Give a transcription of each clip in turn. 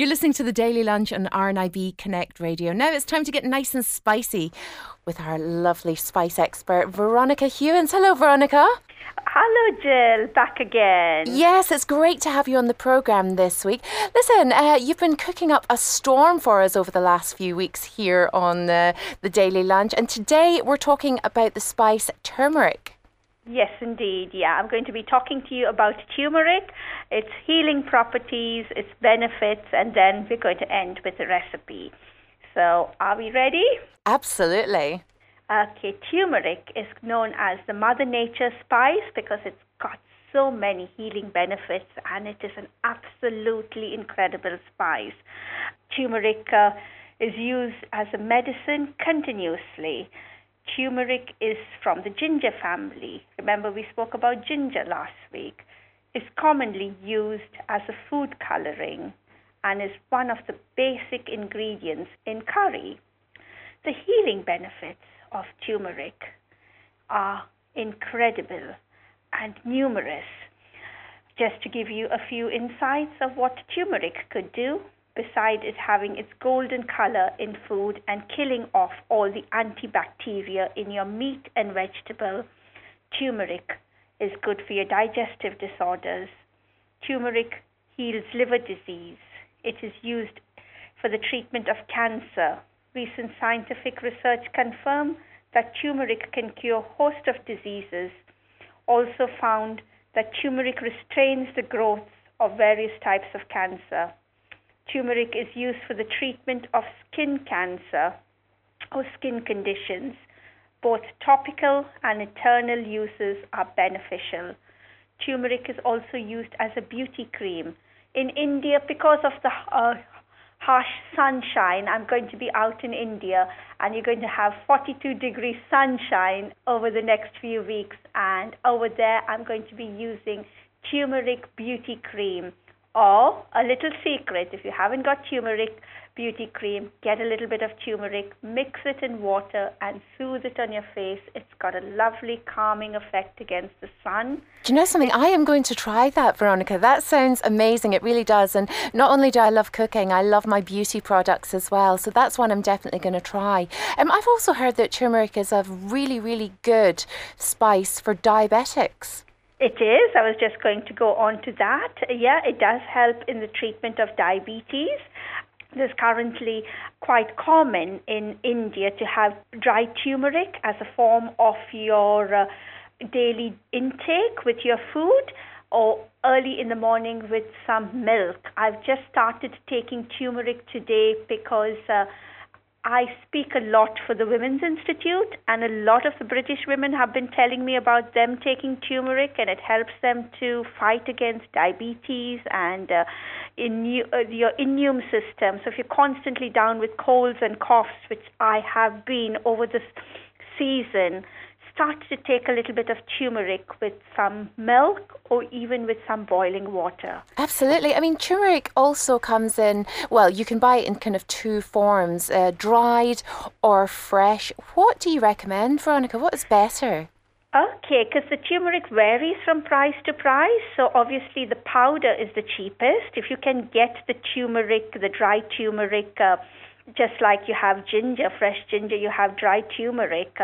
You're listening to The Daily Lunch on RNIB Connect Radio. Now it's time to get nice and spicy with our lovely spice expert, Veronica Hewins. Hello, Veronica. Hello, Jill. Back again. Yes, it's great to have you on the programme this week. Listen, you've been cooking up a storm for us over the last few weeks here on the Daily Lunch, and today we're talking about the spice turmeric. Yes, indeed. Yeah, I'm going to be talking to you about turmeric, its healing properties, its benefits, and then we're going to end with a recipe. So, are we ready? Absolutely. Okay, turmeric is known as the Mother Nature spice because it's got so many healing benefits and it is an absolutely incredible spice. Turmeric is used as a medicine continuously. Turmeric is from the ginger family. Remember, we spoke about ginger last week. It's commonly used as a food coloring and is one of the basic ingredients in curry. The healing benefits of turmeric are incredible and numerous. Just to give you a few insights of what turmeric could do, besides it having its golden color in food and killing off all the antibacteria in your meat and vegetable, turmeric is good for your digestive disorders. Turmeric heals liver disease. It is used for the treatment of cancer. Recent scientific research confirmed that turmeric can cure a host of diseases. Also found that turmeric restrains the growth of various types of cancer. Turmeric is used for the treatment of skin cancer or skin conditions. Both topical and internal uses are beneficial. Turmeric is also used as a beauty cream. In India, because of the harsh sunshine. I'm going to be out in India and you're going to have 42 degrees sunshine over the next few weeks, and over there I'm going to be using turmeric beauty cream. Or a little secret, if you haven't got turmeric beauty cream, get a little bit of turmeric, mix it in water and soothe it on your face. It's got a lovely calming effect against the sun. Do you know something? I am going to try that, Veronica. That sounds amazing. It really does. And not only do I love cooking, I love my beauty products as well. So that's one I'm definitely going to try. I've also heard that turmeric is a really, really good spice for diabetics. It is. I was just going to go on to that. Yeah, it does help in the treatment of diabetes. It's currently quite common in India to have dry turmeric as a form of your daily intake with your food, or early in the morning with some milk. I've just started taking turmeric today because I speak a lot for the Women's Institute, and a lot of the British women have been telling me about them taking turmeric, and it helps them to fight against diabetes and your immune system. So if you're constantly down with colds and coughs, which I have been over this season, start to take a little bit of turmeric with some milk or even with some boiling water. Absolutely. I mean, turmeric also comes in, well, you can buy it in kind of two forms, dried or fresh. What do you recommend, Veronica? What is better? Okay, because the turmeric varies from price to price. So obviously the powder is the cheapest. If you can get the turmeric, the dry turmeric, just like you have ginger, fresh ginger, you have dry turmeric,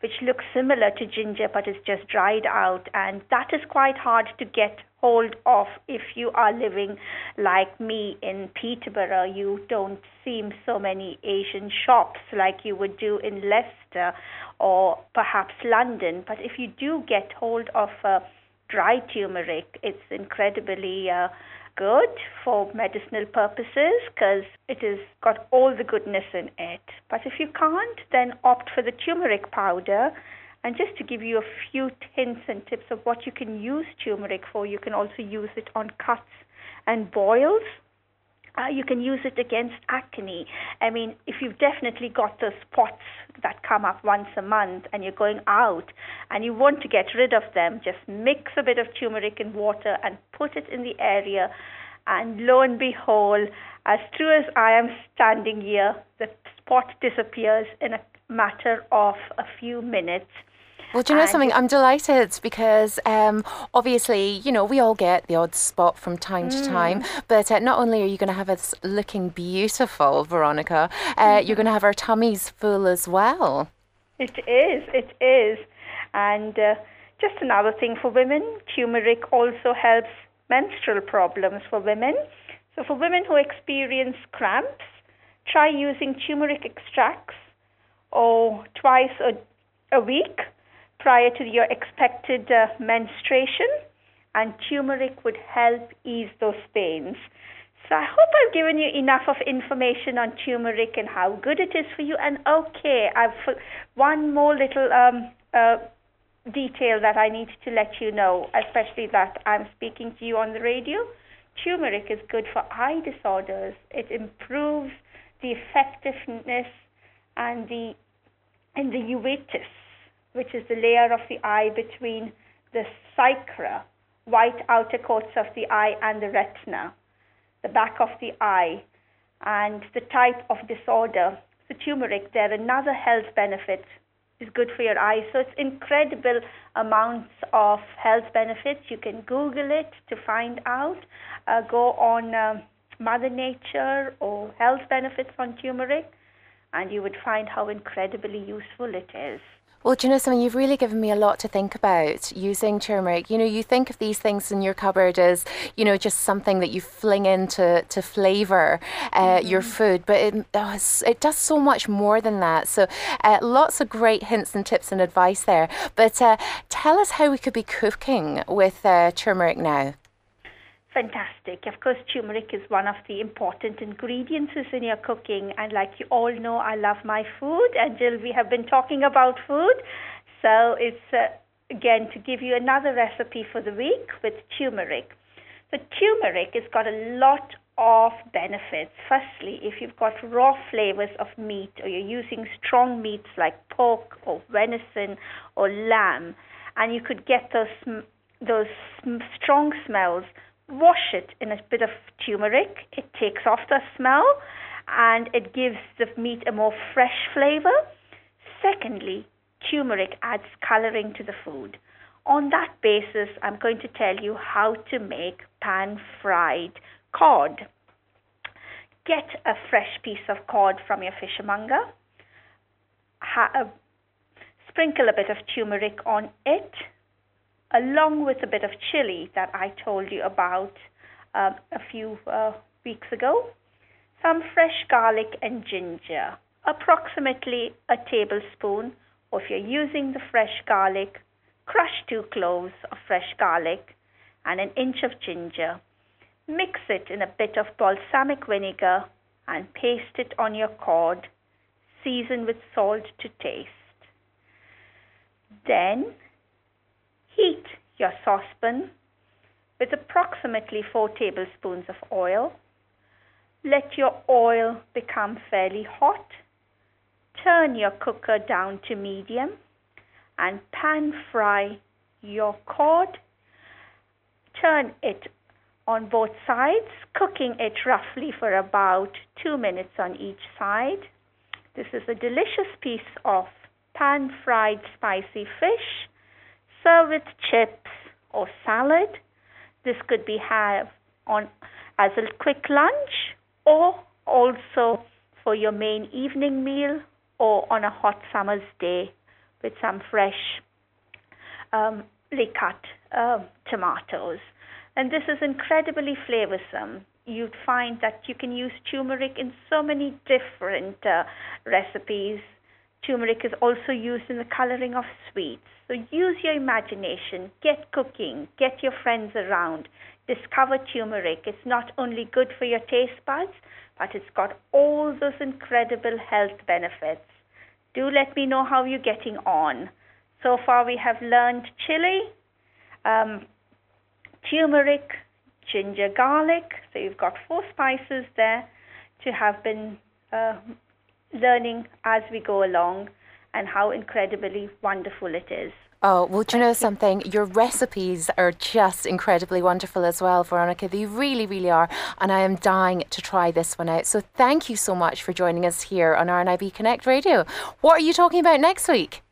which looks similar to ginger, but it's just dried out. And that is quite hard to get hold of if you are living like me in Peterborough. You don't see so many Asian shops like you would do in Leicester or perhaps London. But if you do get hold of dry turmeric, it's incredibly good for medicinal purposes because it has got all the goodness in it. But if you can't, then opt for the turmeric powder. And just to give you a few hints and tips of what you can use turmeric for, you can also use it on cuts and boils. You can use it against acne. I mean, if you've definitely got those spots that come up once a month and you're going out and you want to get rid of them, just mix a bit of turmeric in water and put it in the area. And lo and behold, as true as I am standing here, the spot disappears in a matter of a few minutes. Well, do you know something? I'm delighted because obviously, you know, we all get the odd spot from time to time, but not only are you going to have us looking beautiful, Veronica, you're going to have our tummies full as well. It is. And just another thing for women, turmeric also helps menstrual problems for women. So for women who experience cramps, try using turmeric extracts or twice a week prior to your expected menstruation, and turmeric would help ease those pains. So I hope I've given you enough of information on turmeric and how good it is for you. And okay, I've one more little detail that I need to let you know, especially that I'm speaking to you on the radio. Turmeric is good for eye disorders. It improves the effectiveness and the uveitis, which is the layer of the eye between the sclera, white outer coats of the eye, and the retina, the back of the eye, and the type of disorder. So turmeric, there another health benefit, is good for your eyes. So it's incredible amounts of health benefits. You can Google it to find out. Go on Mother Nature or health benefits on turmeric, and you would find how incredibly useful it is. Well, do you know something? You've really given me a lot to think about using turmeric. You know, you think of these things in your cupboard as, you know, just something that you fling in to flavour your food. But it does so much more than that. So lots of great hints and tips and advice there. But tell us how we could be cooking with turmeric now. Fantastic. Of course, turmeric is one of the important ingredients in your cooking. And like you all know, I love my food. And Jill, we have been talking about food. So it's, again, to give you another recipe for the week with turmeric. So turmeric has got a lot of benefits. Firstly, if you've got raw flavors of meat or you're using strong meats like pork or venison or lamb, and you could get those strong smells, wash it in a bit of turmeric. It takes off the smell and it gives the meat a more fresh flavor. Secondly, turmeric adds coloring to the food. On that basis, I'm going to tell you how to make pan-fried cod. Get a fresh piece of cod from your fishmonger. Sprinkle a bit of turmeric on it, along with a bit of chili that I told you about a few weeks ago, some fresh garlic and ginger, approximately a tablespoon, or if you're using the fresh garlic, crush 2 cloves of fresh garlic and an inch of ginger. Mix it in a bit of balsamic vinegar and paste it on your cod. Season with salt to taste. Then heat your saucepan with approximately 4 tablespoons of oil. Let your oil become fairly hot. Turn your cooker down to medium and pan fry your cod. Turn it on both sides, cooking it roughly for about 2 minutes on each side. This is a delicious piece of pan-fried spicy fish. Serve with chips or salad. This could be had on as a quick lunch or also for your main evening meal or on a hot summer's day with some fresh cut tomatoes. And this is incredibly flavorsome. You'd find that you can use turmeric in so many different recipes. Turmeric is also used in the colouring of sweets. So use your imagination, get cooking, get your friends around, discover turmeric. It's not only good for your taste buds, but it's got all those incredible health benefits. Do let me know how you're getting on. So far we have learned chili, turmeric, ginger, garlic. So you've got 4 spices there to have been learning as we go along, and how incredibly wonderful it is. Oh, well, do you know something? Your recipes are just incredibly wonderful as well, Veronica. They really, really are. And I am dying to try this one out. So thank you so much for joining us here on RNIB Connect Radio. What are you talking about next week?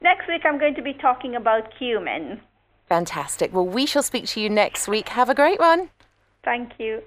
Next week, I'm going to be talking about cumin. Fantastic. Well, we shall speak to you next week. Have a great one. Thank you.